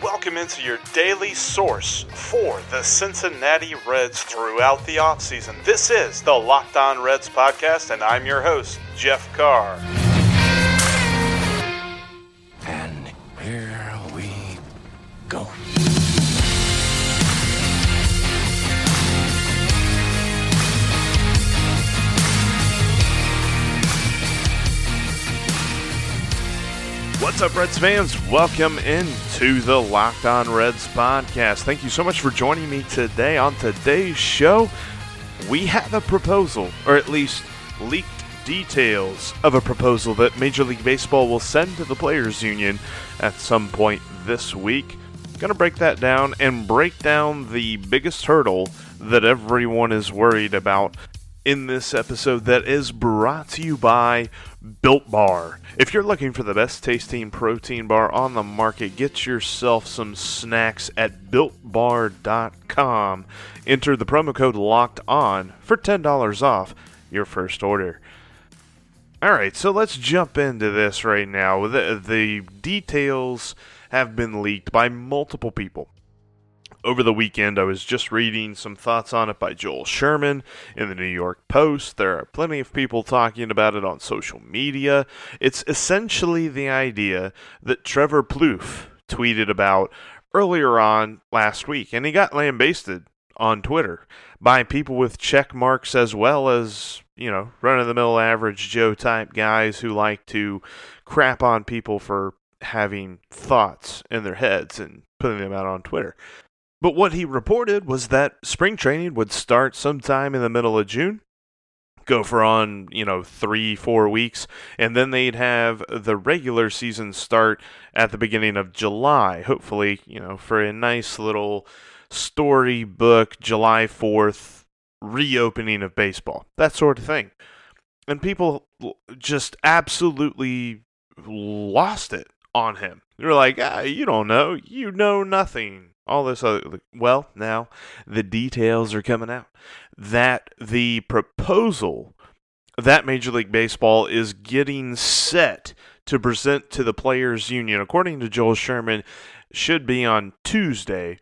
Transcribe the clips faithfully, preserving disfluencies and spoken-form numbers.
Welcome into your daily source for the Cincinnati Reds throughout the offseason. This is the Locked On Reds podcast, and I'm your host, Jeff Carr. And here we go. What's up, Reds fans? Welcome into the Locked On Reds podcast. Thank you so much for joining me today. On today's show, we have a proposal, or at least leaked details of a proposal that Major League Baseball will send to the Players Union at some point this week. Going to break that down and break down the biggest hurdle that everyone is worried about in this episode that is brought to you by Built Bar. If you're looking for the best tasting protein bar on the market, get yourself some snacks at built bar dot com. Enter the promo code LOCKEDON for ten dollars off your first order. Alright, so let's jump into this right now. The, the details have been leaked by multiple people. Over the weekend, I was just reading some thoughts on it by Joel Sherman in the New York Post. There are plenty of people talking about it on social media. It's essentially the idea that Trevor Plouffe tweeted about earlier on last week, and he got lambasted on Twitter by people with check marks as well as, you know, run-of-the-mill average Joe type guys who like to crap on people for having thoughts in their heads and putting them out on Twitter. But what he reported was that spring training would start sometime in the middle of June, go for on, you know, three, four weeks, and then they'd have the regular season start at the beginning of July, hopefully, you know, for a nice little storybook July fourth reopening of baseball, that sort of thing. And people just absolutely lost it on him. They were like, ah, you don't know, you know nothing. All this other, well, now the details are coming out that the proposal that Major League Baseball is getting set to present to the Players Union, according to Joel Sherman, should be on Tuesday.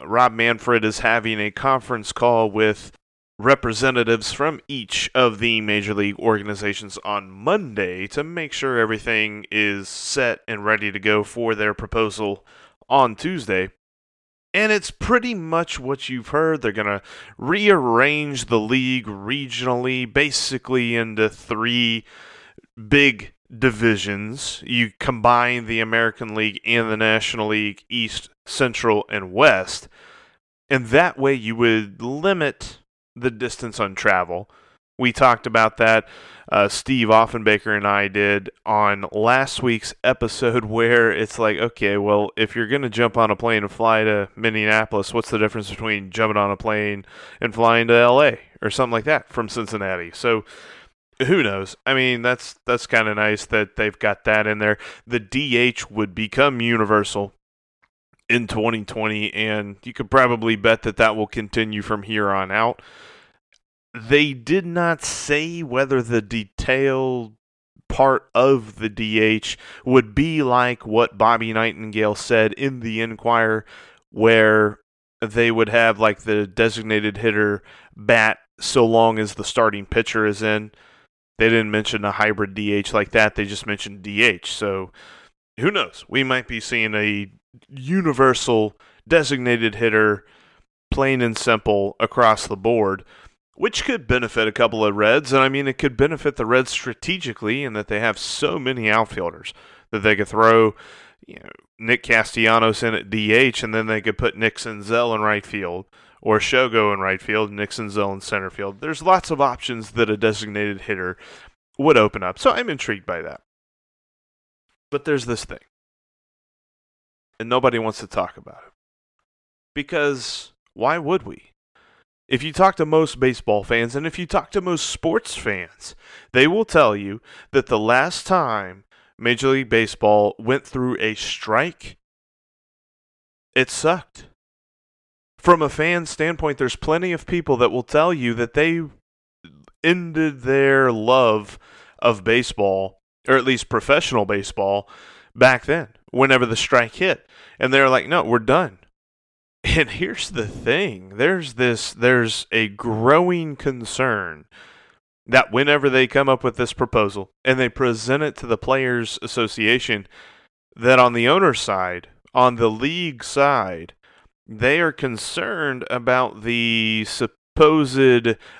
Rob Manfred is having a conference call with representatives from each of the Major League organizations on Monday to make sure everything is set and ready to go for their proposal on Tuesday. And it's pretty much what you've heard. They're going to rearrange the league regionally, basically into three big divisions. You combine the American League and the National League, East, Central, and West. And that way you would limit the distance on travel. We talked about that, uh, Steve Offenbaker and I did on last week's episode where it's like, okay, well, if you're going to jump on a plane and fly to Minneapolis, what's the difference between jumping on a plane and flying to L A or something like that from Cincinnati? So who knows? I mean, that's that's kind of nice that they've got that in there. The D H would become universal in twenty twenty, and you could probably bet that that will continue from here on out. They did not say whether the detailed part of the D H would be like what Bobby Nightingale said in the Inquirer, where they would have like the designated hitter bat so long as the starting pitcher is in. They didn't mention a hybrid D H like that. They just mentioned D H. So who knows? We might be seeing a universal designated hitter, plain and simple, across the board, which could benefit a couple of Reds. And I mean, it could benefit the Reds strategically in that they have so many outfielders that they could throw, you know, Nick Castellanos in at D H, and then they could put Nick Senzel in right field, or Shogo in right field, Nick Senzel in center field. There's lots of options that a designated hitter would open up. So I'm intrigued by that. But there's this thing, and nobody wants to talk about it. Because why would we? If you talk to most baseball fans, and if you talk to most sports fans, they will tell you that the last time Major League Baseball went through a strike, it sucked. From a fan standpoint, there's plenty of people that will tell you that they ended their love of baseball, or at least professional baseball, back then, whenever the strike hit. And they're like, no, we're done. And here's the thing, there's this, there's a growing concern that whenever they come up with this proposal and they present it to the Players Association, that on the owner's side, on the league side, they are concerned about the supposed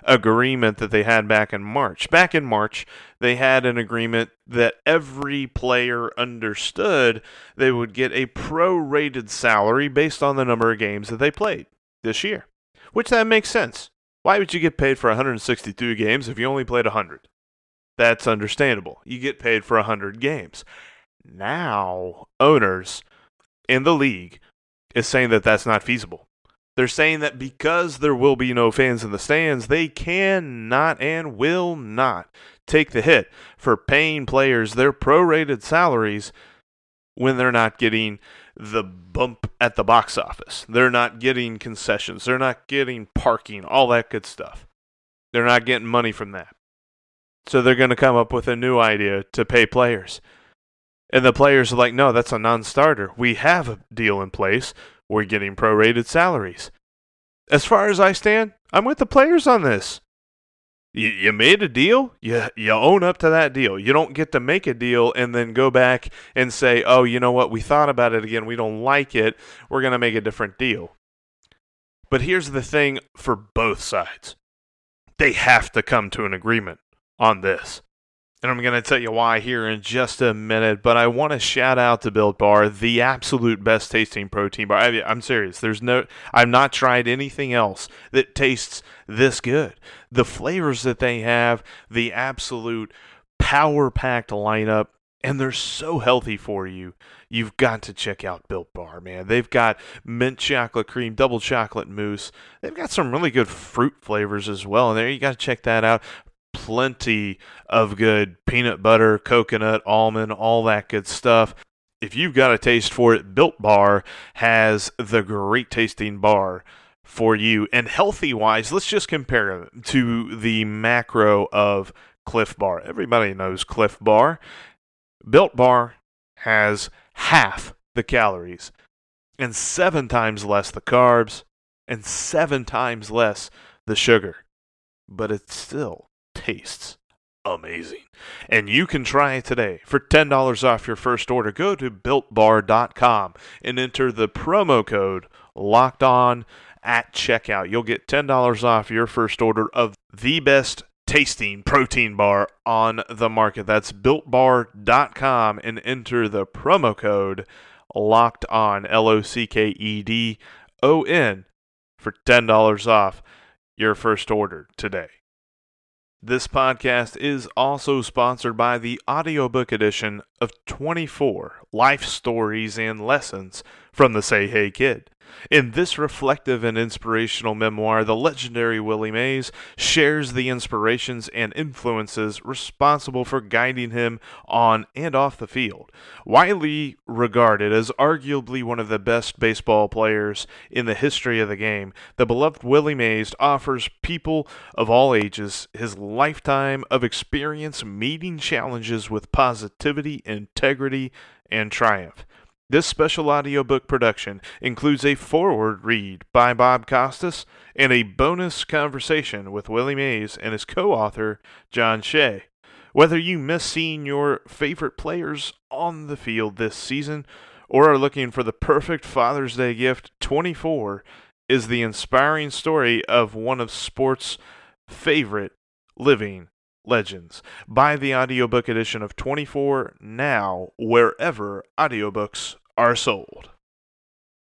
agreement that they had back in March. Back in March, they had an agreement that every player understood they would get a prorated salary based on the number of games that they played this year, which that makes sense. Why would you get paid for one hundred sixty-two games if you only played one hundred? That's understandable. You get paid for one hundred games. Now, owners in the league is saying that that's not feasible. They're saying that because there will be no fans in the stands, they cannot and will not take the hit for paying players their prorated salaries when they're not getting the bump at the box office. They're not getting concessions. They're not getting parking, all that good stuff. They're not getting money from that. So they're going to come up with a new idea to pay players. And the players are like, no, that's a non-starter. We have a deal in place. We're getting prorated salaries. As far as I stand, I'm with the players on this. You, you made a deal. You, you own up to that deal. You don't get to make a deal and then go back and say, oh, you know what? We thought about it again. We don't like it. We're going to make a different deal. But here's the thing for both sides. They have to come to an agreement on this. And I'm going to tell you why here in just a minute, but I want to shout out to Built Bar, the absolute best tasting protein bar. I, I'm serious. There's no, I've not tried anything else that tastes this good. The flavors that they have, the absolute power-packed lineup, and they're so healthy for you. You've got to check out Built Bar, man. They've got mint chocolate cream, double chocolate mousse. They've got some really good fruit flavors as well in there. You got to check that out. Plenty of good peanut butter, coconut, almond, all that good stuff. If you've got a taste for it, Built Bar has the great tasting bar for you. And healthy-wise, let's just compare them to the macro of Cliff Bar. Everybody knows Cliff Bar. Built Bar has half the calories and seven times less the carbs and seven times less the sugar. But it's still tastes amazing. And you can try it today for ten dollars off your first order. Go to built bar dot com and enter the promo code locked on at checkout. You'll get ten dollars off your first order of the best tasting protein bar on the market. That's built bar dot com and enter the promo code locked on, L O C K E D O N, for ten dollars off your first order today. This podcast is also sponsored by the audiobook edition of twenty-four Life Stories and Lessons from the Say Hey Kid. In this reflective and inspirational memoir, the legendary Willie Mays shares the inspirations and influences responsible for guiding him on and off the field. Widely regarded as arguably one of the best baseball players in the history of the game, the beloved Willie Mays offers people of all ages his lifetime of experience meeting challenges with positivity, integrity, and triumph. This special audiobook production includes a foreword read by Bob Costas and a bonus conversation with Willie Mays and his co-author, John Shea. Whether you miss seeing your favorite players on the field this season or are looking for the perfect Father's Day gift, twenty-four is the inspiring story of one of sports' favorite living legends. Buy the audiobook edition of twenty-four now wherever audiobooks are sold.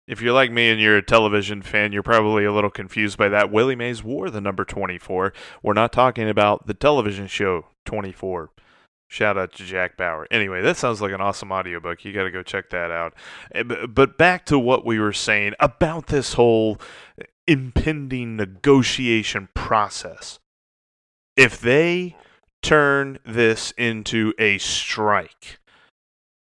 If you're like me and you're a television fan, you're probably a little confused by that. Willie Mays wore the number twenty-four. We're not talking about the television show twenty-four. Shout out to Jack Bauer. Anyway, that sounds like an awesome audiobook. You got to go check that out. But back to what we were saying about this whole impending negotiation process. If they turn this into a strike,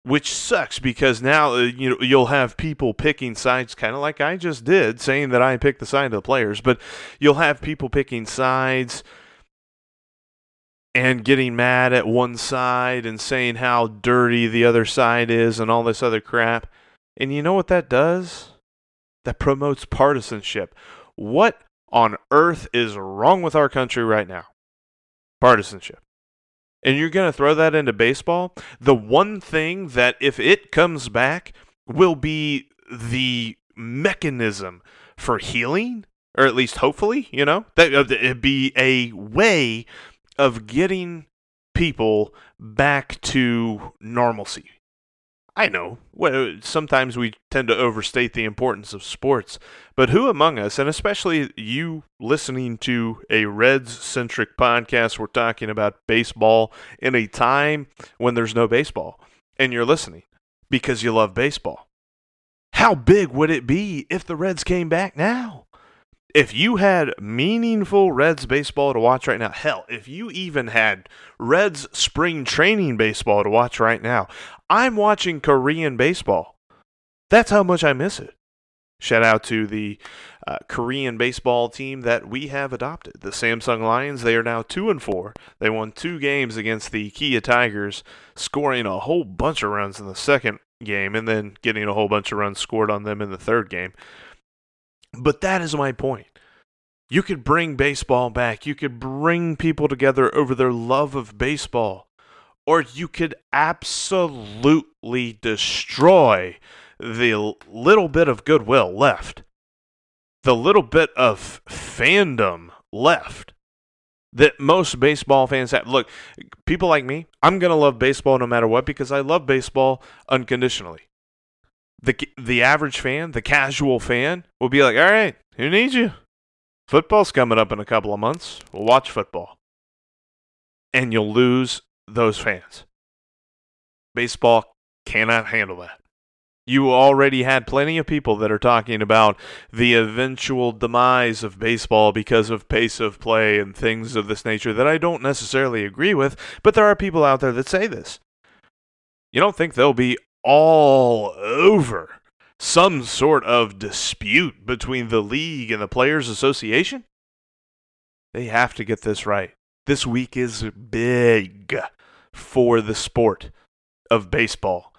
which sucks because now you know, you'll have people picking sides, kind of like I just did, saying that I picked the side of the players, but you'll have people picking sides and getting mad at one side and saying how dirty the other side is and all this other crap. And you know what that does? That promotes partisanship. What on earth is wrong with our country right now? Partisanship. And you're going to throw that into baseball? The one thing that, if it comes back, will be the mechanism for healing, or at least hopefully, you know, that it'd be a way of getting people back to normalcy. I know, sometimes we tend to overstate the importance of sports, but who among us, and especially you listening to a Reds-centric podcast, we're talking about baseball in a time when there's no baseball, and you're listening because you love baseball. How big would it be if the Reds came back now? If you had meaningful Reds baseball to watch right now, hell, if you even had Reds spring training baseball to watch right now, I'm watching Korean baseball. That's how much I miss it. Shout out to the uh, Korean baseball team that we have adopted, the Samsung Lions. They are now two and four. They won two games against the Kia Tigers, scoring a whole bunch of runs in the second game and then getting a whole bunch of runs scored on them in the third game. But that is my point. You could bring baseball back. You could bring people together over their love of baseball. Or you could absolutely destroy the little bit of goodwill left. The little bit of fandom left that most baseball fans have. Look, people like me, I'm going to love baseball no matter what because I love baseball unconditionally. The the average fan, the casual fan, will be like, all right, who needs you? Football's coming up in a couple of months. We'll watch football. And you'll lose those fans. Baseball cannot handle that. You already had plenty of people that are talking about the eventual demise of baseball because of pace of play and things of this nature that I don't necessarily agree with, but there are people out there that say this. You don't think they'll be all over some sort of dispute between the league and the Players Association? They have to get this right. This week is big for the sport of baseball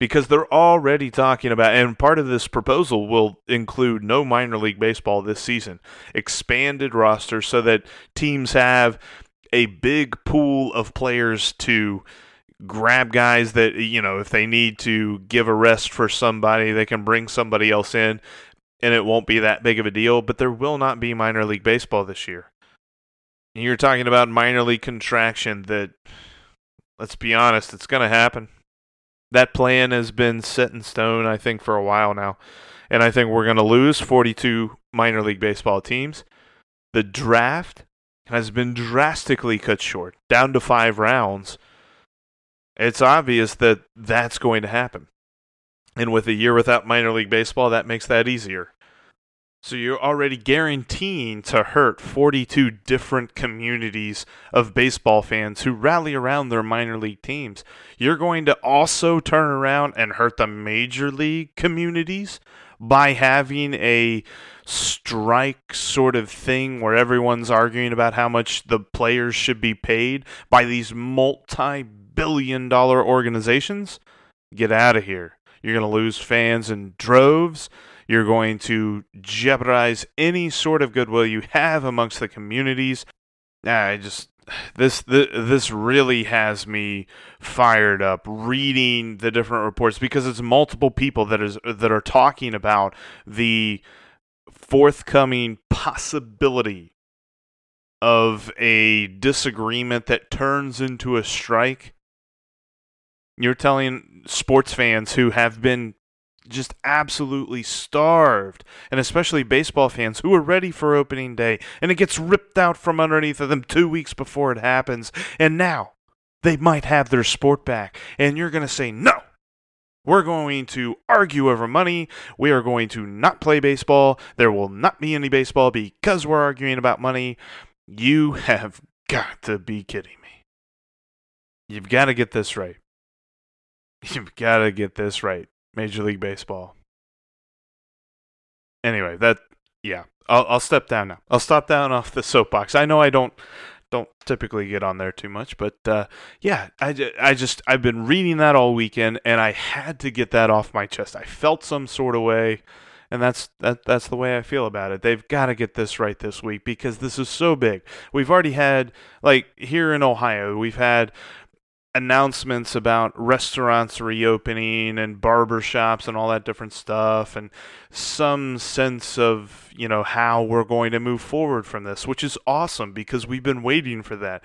because they're already talking about, and part of this proposal will include no minor league baseball this season, expanded roster so that teams have a big pool of players to grab guys that, you know, if they need to give a rest for somebody, they can bring somebody else in, and it won't be that big of a deal. But there will not be minor league baseball this year. And you're talking about minor league contraction that, let's be honest, it's going to happen. That plan has been set in stone, I think, for a while now. And I think we're going to lose forty-two minor league baseball teams. The draft has been drastically cut short, down to five rounds. It's obvious that that's going to happen. And with a year without minor league baseball, that makes that easier. So you're already guaranteeing to hurt forty-two different communities of baseball fans who rally around their minor league teams. You're going to also turn around and hurt the major league communities by having a strike sort of thing where everyone's arguing about how much the players should be paid by these multi-billion dollar organizations. Get out of here. You're going to lose fans in droves. You're going to jeopardize any sort of goodwill you have amongst the communities. Nah, I just this, this this really has me fired up reading the different reports because it's multiple people that is that are talking about the forthcoming possibility of a disagreement that turns into a strike. You're telling sports fans who have been just absolutely starved, and especially baseball fans who are ready for opening day, and it gets ripped out from underneath of them two weeks before it happens, and now they might have their sport back. And you're going to say, no, we're going to argue over money. We are going to not play baseball. There will not be any baseball because we're arguing about money. You have got to be kidding me. You've got to get this right. You've got to get this right, Major League Baseball. Anyway, that, yeah, I'll, I'll step down now. I'll stop down off the soapbox. I know I don't don't typically get on there too much, but uh, yeah, I, I just, I've been reading that all weekend, and I had to get that off my chest. I felt some sort of way, and that's that that's the way I feel about it. They've got to get this right this week because this is so big. We've already had, like here in Ohio, we've had announcements about restaurants reopening and barbershops and all that different stuff, and some sense of, you know, how we're going to move forward from this, which is awesome because we've been waiting for that.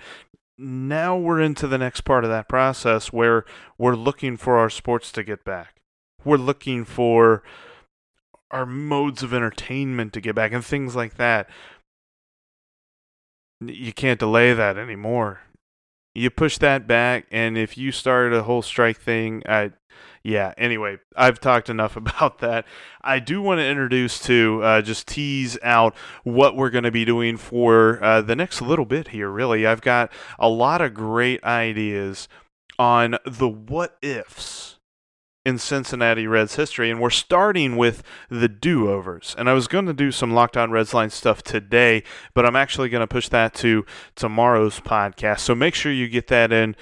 Now we're into the next part of that process where we're looking for our sports to get back. We're looking for our modes of entertainment to get back and things like that. You can't delay that anymore. You push that back, and if you start a whole strike thing, I, yeah, anyway, I've talked enough about that. I do want to introduce to, uh, just tease out what we're going to be doing for uh, the next little bit here, really. I've got a lot of great ideas on the what-ifs in Cincinnati Reds history, and we're starting with the do-overs. And I was going to do some Locked On Reds Line stuff today, but I'm actually going to push that to tomorrow's podcast. So make sure you get that in.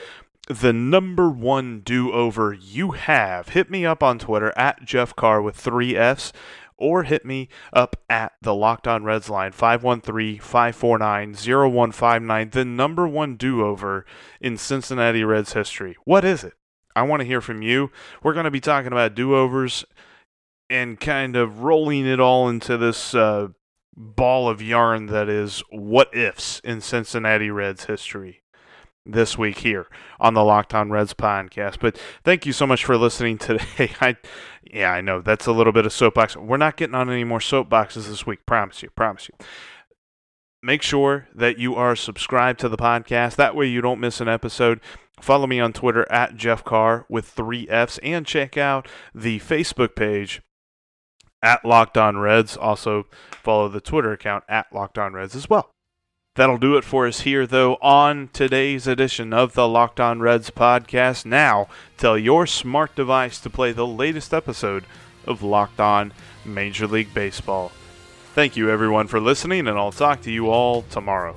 The number one do-over you have. Hit me up on Twitter, at Jeff Carr with three Fs, or hit me up at the Locked On Reds Line, five one three, five four nine, zero one five nine. The number one do-over in Cincinnati Reds history. What is it? I want to hear from you. We're going to be talking about do-overs and kind of rolling it all into this uh, ball of yarn that is what-ifs in Cincinnati Reds history this week here on the Locked On Reds podcast. But thank you so much for listening today. I, yeah, I know, that's a little bit of soapbox. We're not getting on any more soapboxes this week, promise you, promise you. Make sure that you are subscribed to the podcast. That way you don't miss an episode. Follow me on Twitter at Jeff Carr with three Fs. And check out the Facebook page at Locked On Reds. Also follow the Twitter account at Locked On Reds as well. That'll do it for us here, though, on today's edition of the Locked On Reds podcast. Now, tell your smart device to play the latest episode of Locked On Major League Baseball. Thank you, everyone, for listening, and I'll talk to you all tomorrow.